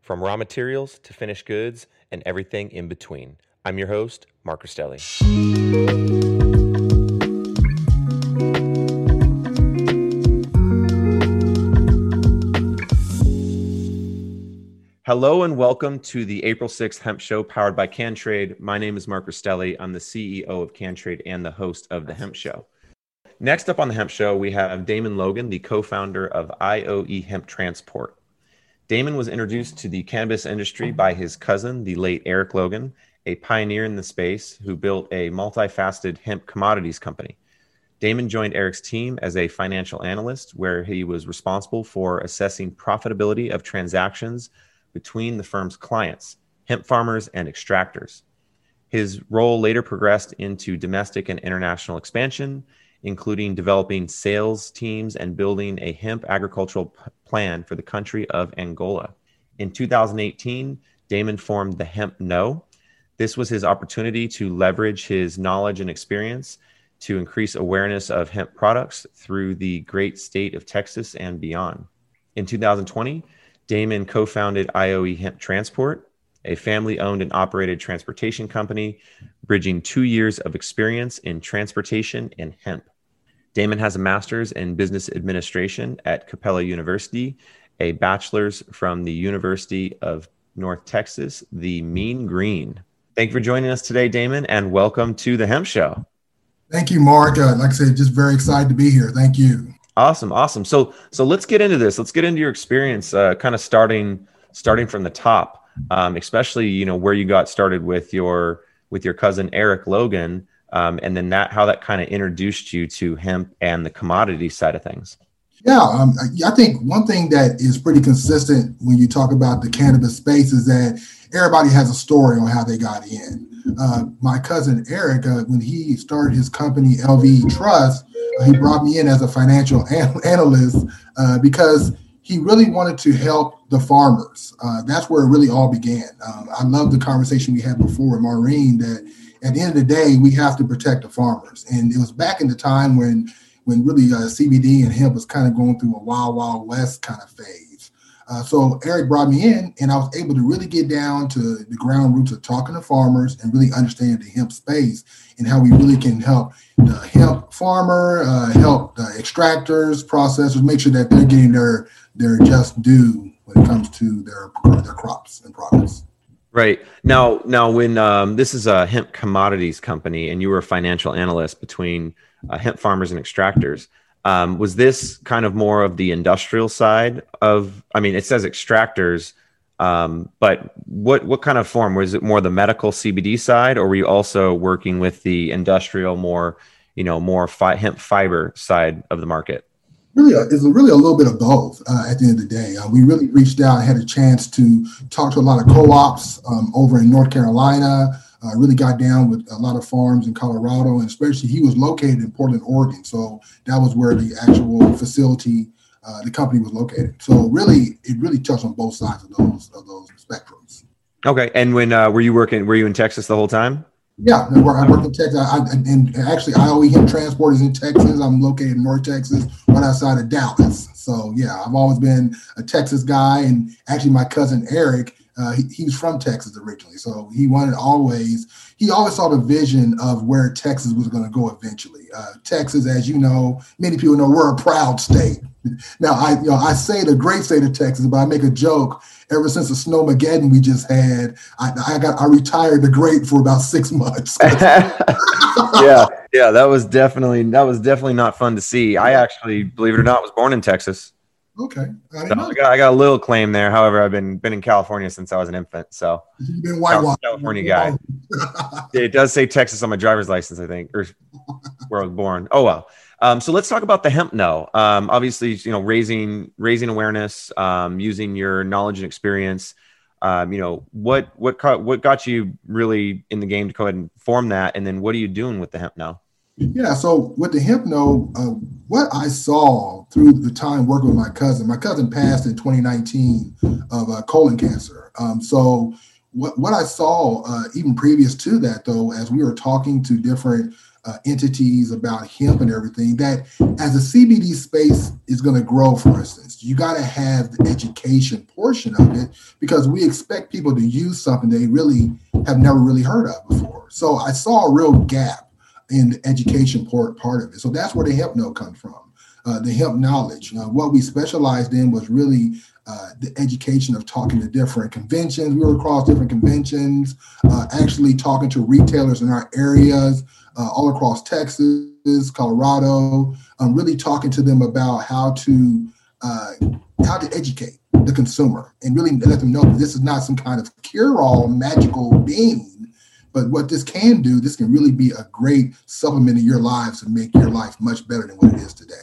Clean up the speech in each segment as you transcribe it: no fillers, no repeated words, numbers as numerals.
from raw materials to finished goods and everything in between. I'm your host, Mark Rustelli. Hello and welcome to the April 6th Hemp Show powered by CanTrade. My name is Mark Rustelli. I'm the CEO of CanTrade and the host of The Hemp Show. Next up on The Hemp Show, we have Damon Logan, the co-founder of IOE Hemp Transport. Damon was introduced to the cannabis industry by his cousin, the late Eric Logan, a pioneer in the space who built a multifaceted hemp commodities company. Damon joined Eric's team as a financial analyst, where he was responsible for assessing profitability of transactions between the firm's clients, hemp farmers and extractors. His role later progressed into domestic and international expansion, including developing sales teams and building a hemp agricultural plan for the country of Angola. In 2018, Damon formed the Hemp No. This was his opportunity to leverage his knowledge and experience to increase awareness of hemp products through the great state of Texas and beyond. In 2020, Damon co-founded IOE Hemp Transport, a family-owned and operated transportation company, bridging 2 years of experience in transportation and hemp. Damon has a master's in business administration at Capella University, a bachelor's from the University of North Texas, the Mean Green. Thank you for joining us today, Damon, and welcome to The Hemp Show. Thank you, Mark. Like I said, just very excited to be here. Thank you. Awesome. So let's get into this. Let's get into your experience, kind of starting from the top, especially where you got started with your cousin Eric Logan, and then that how that kind of introduced you to hemp and the commodity side of things. Yeah, I think one thing that is pretty consistent when you talk about the cannabis space is that everybody has a story on how they got in. My cousin Eric, when he started his company LV Trust, he brought me in as a financial analyst because he really wanted to help the farmers. That's where it really all began. I love the conversation we had before with Maureen that at the end of the day, we have to protect the farmers. And it was back in the time when really CBD and hemp was kind of going through a wild west kind of phase. So Eric brought me in and I was able to really get down to the ground roots of talking to farmers and really understand the hemp space and how we really can help the hemp farmer, help the extractors, processors, make sure that they're getting their just due when it comes to their crops and products. Right. Now when this is a hemp commodities company and you were a financial analyst between hemp farmers and extractors, was this kind of more of the industrial side of, I mean, it says extractors, but what kind of form? Was it more the medical CBD side, or were you also working with the industrial more hemp fiber side of the market? Really, it's really a little bit of both at the end of the day. We really reached out and had a chance to talk to a lot of co-ops over in North Carolina. Really got down with a lot of farms in Colorado, and especially he was located in Portland, Oregon. So that was where the actual facility, the company was located. So really, it really touched on both sides of those spectrums. Okay. And when were you in Texas the whole time? Yeah, I work in Texas. And actually, IOE Hemp Transport is in Texas. I'm located in North Texas, right outside of Dallas. So, yeah, I've always been a Texas guy. And actually, my cousin Eric, he's from Texas originally. So he always saw the vision of where Texas was going to go eventually. Texas, as you know, many people know, we're a proud state. Now, I say the great state of Texas, but I make a joke. Ever since the snowmageddon we just had, I retired the great for about 6 months. yeah, that was definitely not fun to see. I actually, believe it or not, was born in Texas. Okay, I didn't know. I got a little claim there. However, I've been in California since I was an infant. So you've been whitewashed, California guy. It does say Texas on my driver's license, I think, or where I was born. Oh well. So let's talk about the hemp now. Obviously, raising awareness, using your knowledge and experience. What got you really in the game to go ahead and form that, and then what are you doing with the hemp now? Yeah, so with the hemp know, what I saw through the time working with my cousin passed in 2019 of colon cancer. So what I saw even previous to that, though, as we were talking to different entities about hemp and everything, that as a CBD space is going to grow, for instance, you got to have the education portion of it because we expect people to use something they really have never really heard of before. So I saw a real gap in the education part of it. So that's where the hemp know comes from, the hemp knowledge. What we specialized in was really the education of talking to different conventions. We were across different conventions, actually talking to retailers in our areas, all across Texas, Colorado, really talking to them about how to educate the consumer and really let them know that this is not some kind of cure-all magical being. But what this can do, this can really be a great supplement in your lives and make your life much better than what it is today.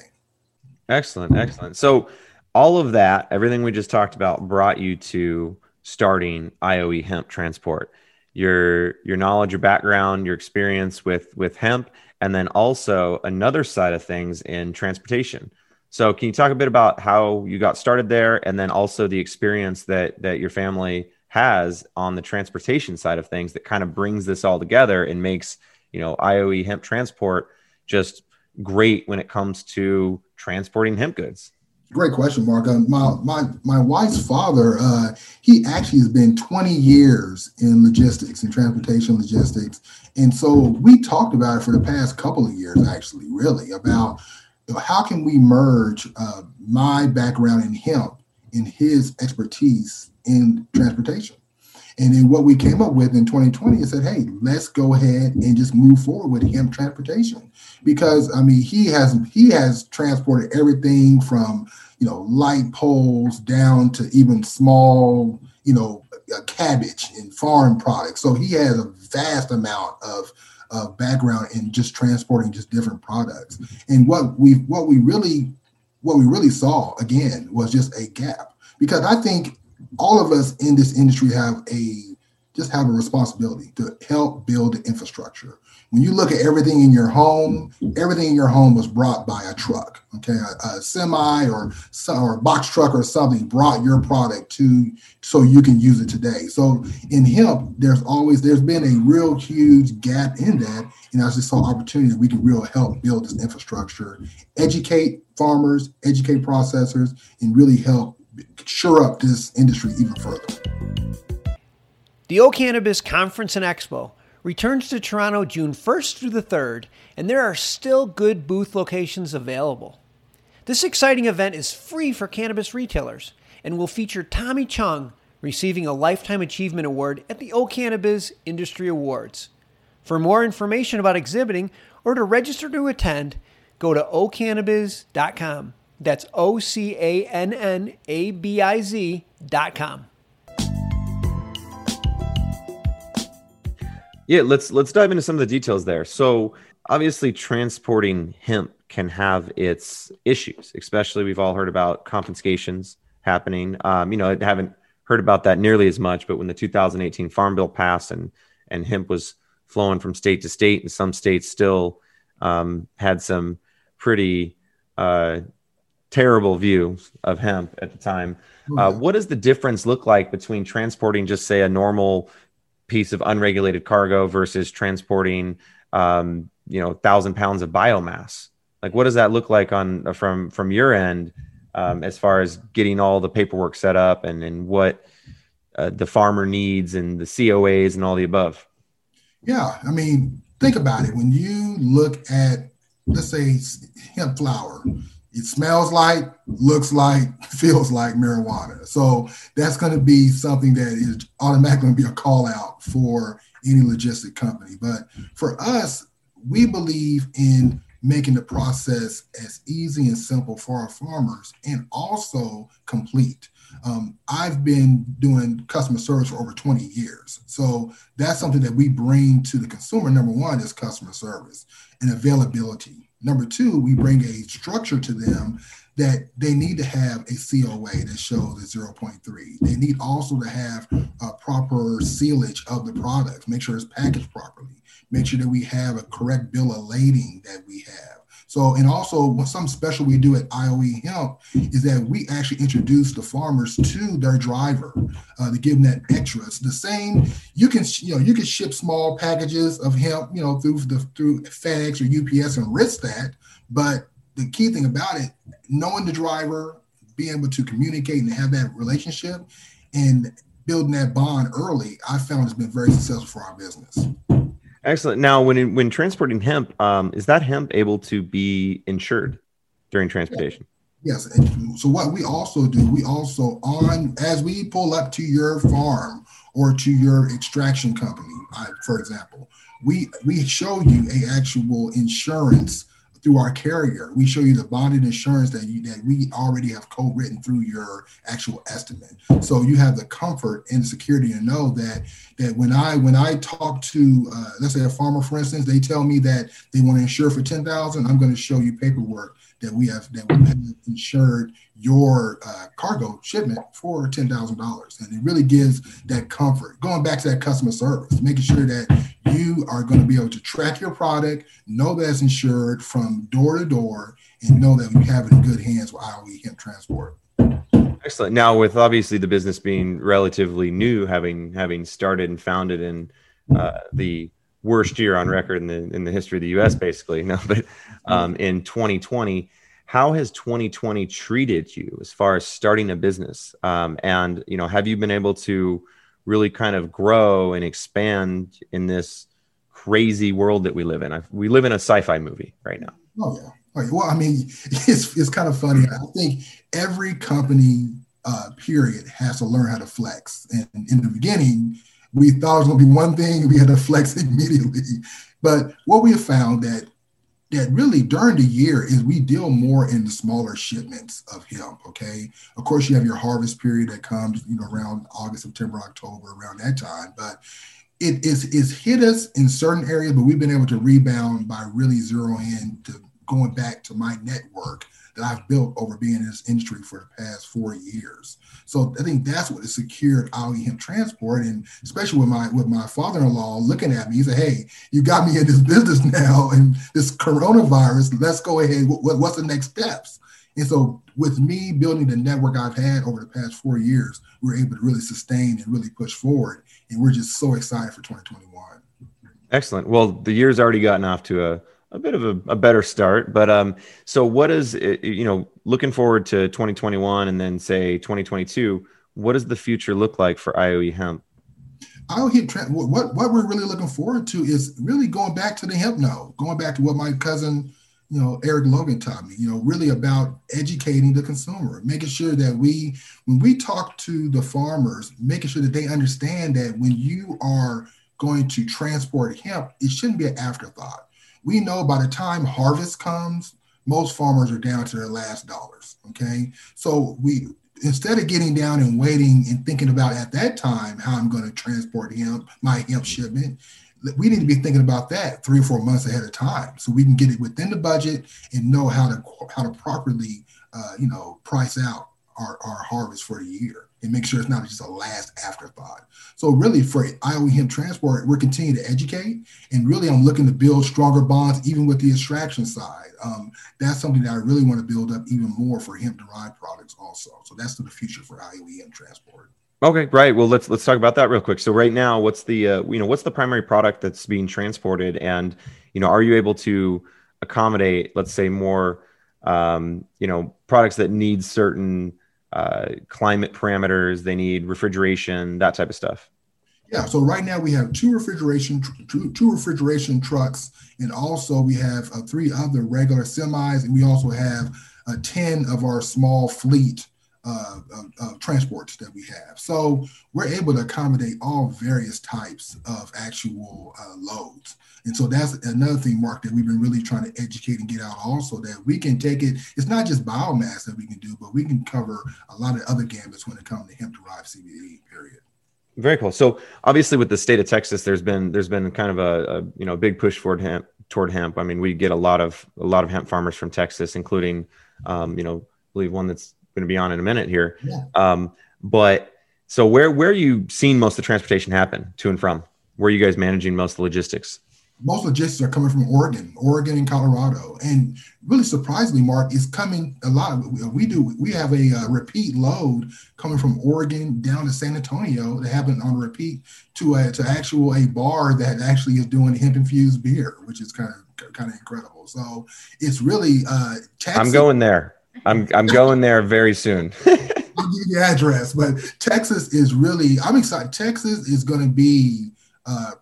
Excellent. So all of that, everything we just talked about, brought you to starting IOE Hemp Transport. Your knowledge, your background, your experience with hemp, and then also another side of things in transportation. So can you talk a bit about how you got started there and then also the experience that your family has on the transportation side of things that kind of brings this all together and makes, IOE Hemp Transport just great when it comes to transporting hemp goods? Great question, Mark. My wife's father, he actually has been 20 years in logistics and transportation logistics. And so we talked about it for the past couple of years, actually, really about how can we merge my background in hemp and his expertise in transportation. And then what we came up with in 2020 is that, hey, let's go ahead and just move forward with hemp transportation. Because, he has transported everything from, light poles down to even small, cabbage and farm products. So he has a vast amount of background in just transporting just different products. And what we really saw, again, was just a gap. Because I think all of us in this industry have a responsibility to help build the infrastructure. When you look at everything in your home was brought by a truck, okay? A semi or a box truck or something brought your product so you can use it today. So in hemp, there's been a real huge gap in that. And I just saw opportunities we can really help build this infrastructure, educate farmers, educate processors, and really help shore up this industry even further. The O'Cannabis Conference and Expo returns to Toronto June 1st through the 3rd, and there are still good booth locations available. This exciting event is free for cannabis retailers and will feature Tommy Chung receiving a Lifetime Achievement Award at the O'Cannabis Industry Awards. For more information about exhibiting or to register to attend, go to ocannabis.com. That's OCANNABIZ.com. Yeah, let's dive into some of the details there. So obviously transporting hemp can have its issues, especially we've all heard about confiscations happening. I haven't heard about that nearly as much, but when the 2018 Farm Bill passed and hemp was flowing from state to state, and some states still had some pretty terrible view of hemp at the time. What does the difference look like between transporting just say a normal piece of unregulated cargo versus transporting, 1,000 pounds of biomass? Like, what does that look like on from your end, as far as getting all the paperwork set up and what the farmer needs and the COAs and all the above? Yeah, I mean, think about it. When you look at, let's say, hemp flower, it smells like, looks like, feels like marijuana. So that's going to be something that is automatically going to be a call out for any logistic company. But for us, we believe in making the process as easy and simple for our farmers and also complete. I've been doing customer service for over 20 years. So that's something that we bring to the consumer. Number one is customer service and availability. Number two, we bring a structure to them that they need to have a COA that shows the 0.3. They need also to have a proper sealage of the product, make sure it's packaged properly, make sure that we have a correct bill of lading that we have. So, and also something special we do at IOE Hemp is that we actually introduce the farmers to their driver to give them that extra. It's the same, you can ship small packages of hemp, through FedEx or UPS and risk that. But the key thing about it, knowing the driver, being able to communicate and have that relationship and building that bond early, I found has been very successful for our business. Excellent. Now, when transporting hemp, is that hemp able to be insured during transportation? Yes. And so what we also do, as we pull up to your farm or to your extraction company, for example, we show you a actual insurance through our carrier. We show you the bonded insurance that we already have co-written through your actual estimate. So you have the comfort and security to know that when I talk to, let's say a farmer, for instance, they tell me that they want to insure for $10,000, I'm going to show you paperwork that we have insured your cargo shipment for $10,000. And it really gives that comfort. Going back to that customer service, making sure that you are going to be able to track your product, know that it's insured from door to door, and know that you have it in good hands with IOE Hemp Transport. Excellent. Now, with obviously the business being relatively new, having started and founded in the worst year on record in the history of the U.S. basically, but in 2020, how has 2020 treated you as far as starting a business? And, have you been able to really kind of grow and expand in this crazy world that we live in? We live in a sci-fi movie right now. Oh, yeah. Well, I mean, it's kind of funny. I think every company, period, has to learn how to flex. And in the beginning, we thought it was going to be one thing. We had to flex immediately. But what we have found that really during the year is we deal more in the smaller shipments of hemp, okay? Of course, you have your harvest period that comes, around August, September, October, around that time. But it's hit us in certain areas, but we've been able to rebound by really zeroing in to going back to my network that I've built over being in this industry for the past 4 years. So I think that's what has secured IOE Hemp Transport, and especially with my father-in-law looking at me, he said, "Hey, you got me in this business now, and this coronavirus. Let's go ahead. What's the next steps?" And so, with me building the network I've had over the past 4 years, we're able to really sustain and really push forward, and we're just so excited for 2021. Excellent. Well, the year's already gotten off to a bit of a better start, but so what is it, looking forward to 2021 and then say 2022, what does the future look like for IOE Hemp? What we're really looking forward to is really going back to the hemp node, going back to what my cousin, Eric Logan taught me, really about educating the consumer, making sure that when we talk to the farmers, making sure that they understand that when you are going to transport hemp, it shouldn't be an afterthought. We know by the time harvest comes, most farmers are down to their last dollars, okay? So instead of getting down and waiting and thinking about at that time how I'm going to transport my hemp shipment, we need to be thinking about that 3 or 4 months ahead of time so we can get it within the budget and know how to properly, price out our harvest for the year and make sure it's not just a last afterthought. So really for IOE Hemp Transport, we're continuing to educate, and really I'm looking to build stronger bonds even with the extraction side. That's something that I really want to build up even more for hemp-derived products also. So that's the future for IOE Hemp Transport. Okay, right. Well, let's talk about that real quick. So right now, what's the what's the primary product that's being transported, and are you able to accommodate, let's say, more products that need certain climate parameters? They need refrigeration, that type of stuff. Yeah. So right now we have two refrigeration trucks, and also we have three other regular semis, and we also have 10 of our small fleet transports that we have. So we're able to accommodate all various types of actual loads. And so that's another thing, Mark, that we've been really trying to educate and get out also, that we can take it. It's not just biomass that we can do, but we can cover a lot of other gambits when it comes to hemp-derived CBD, period. Very cool. So obviously with the state of Texas, there's been kind of a big push toward hemp. I mean, we get a lot of hemp farmers from Texas, including, I believe one that's going to be on in a minute here. Yeah. But so where are you seeing most of the transportation happen to and from? Where are you guys managing most of the logistics? Most logistics are coming from Oregon and Colorado. And really surprisingly, Mark, it's coming a lot. We have a repeat load coming from Oregon down to San Antonio that happened on repeat to a bar that actually is doing hemp infused beer, which is kind of incredible. So it's really Texas. I'm going there. I'm going there very soon. I'll give you the address, but Texas is really, I'm excited. Texas is going to be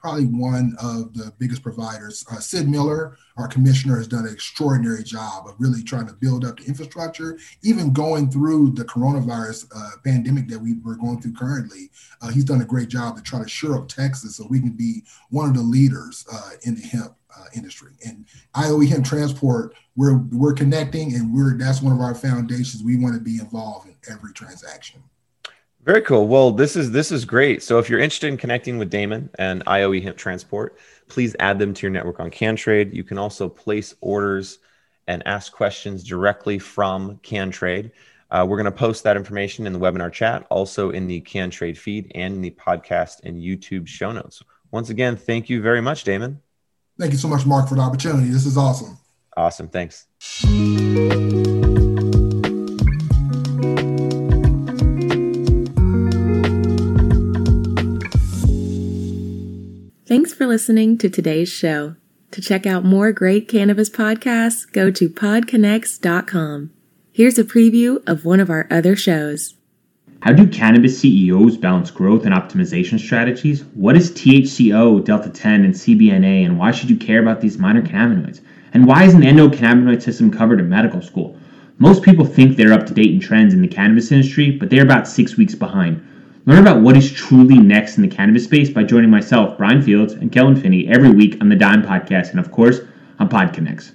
probably one of the biggest providers. Sid Miller, our commissioner, has done an extraordinary job of really trying to build up the infrastructure, even going through the coronavirus pandemic that we're going through currently. He's done a great job to try to shore up Texas so we can be one of the leaders in the hemp industry. And IOE Hemp Transport, we're connecting, and that's one of our foundations. We want to be involved in every transaction. Very cool. Well, this is great. So if you're interested in connecting with Damon and IOE Hemp Transport, please add them to your network on CanTrade. You can also place orders and ask questions directly from CanTrade. We're going to post that information in the webinar chat, also in the CanTrade feed and in the podcast and YouTube show notes. Once again, thank you very much, Damon. Thank you so much, Mark, for the opportunity. This is awesome. Awesome. Thanks. Thanks for listening to today's show. To check out more great cannabis podcasts, go to PodConnex.com. Here's a preview of one of our other shows. How do cannabis CEOs balance growth and optimization strategies? What is THCO, Delta-10, and CBNA, and why should you care about these minor cannabinoids? And why isn't the endocannabinoid system covered in medical school? Most people think they're up to date in trends in the cannabis industry, but they're about 6 weeks behind. Learn about what is truly next in the cannabis space by joining myself, Brian Fields, and Kellen Finney every week on The Dime Podcast and, of course, on PodConnex.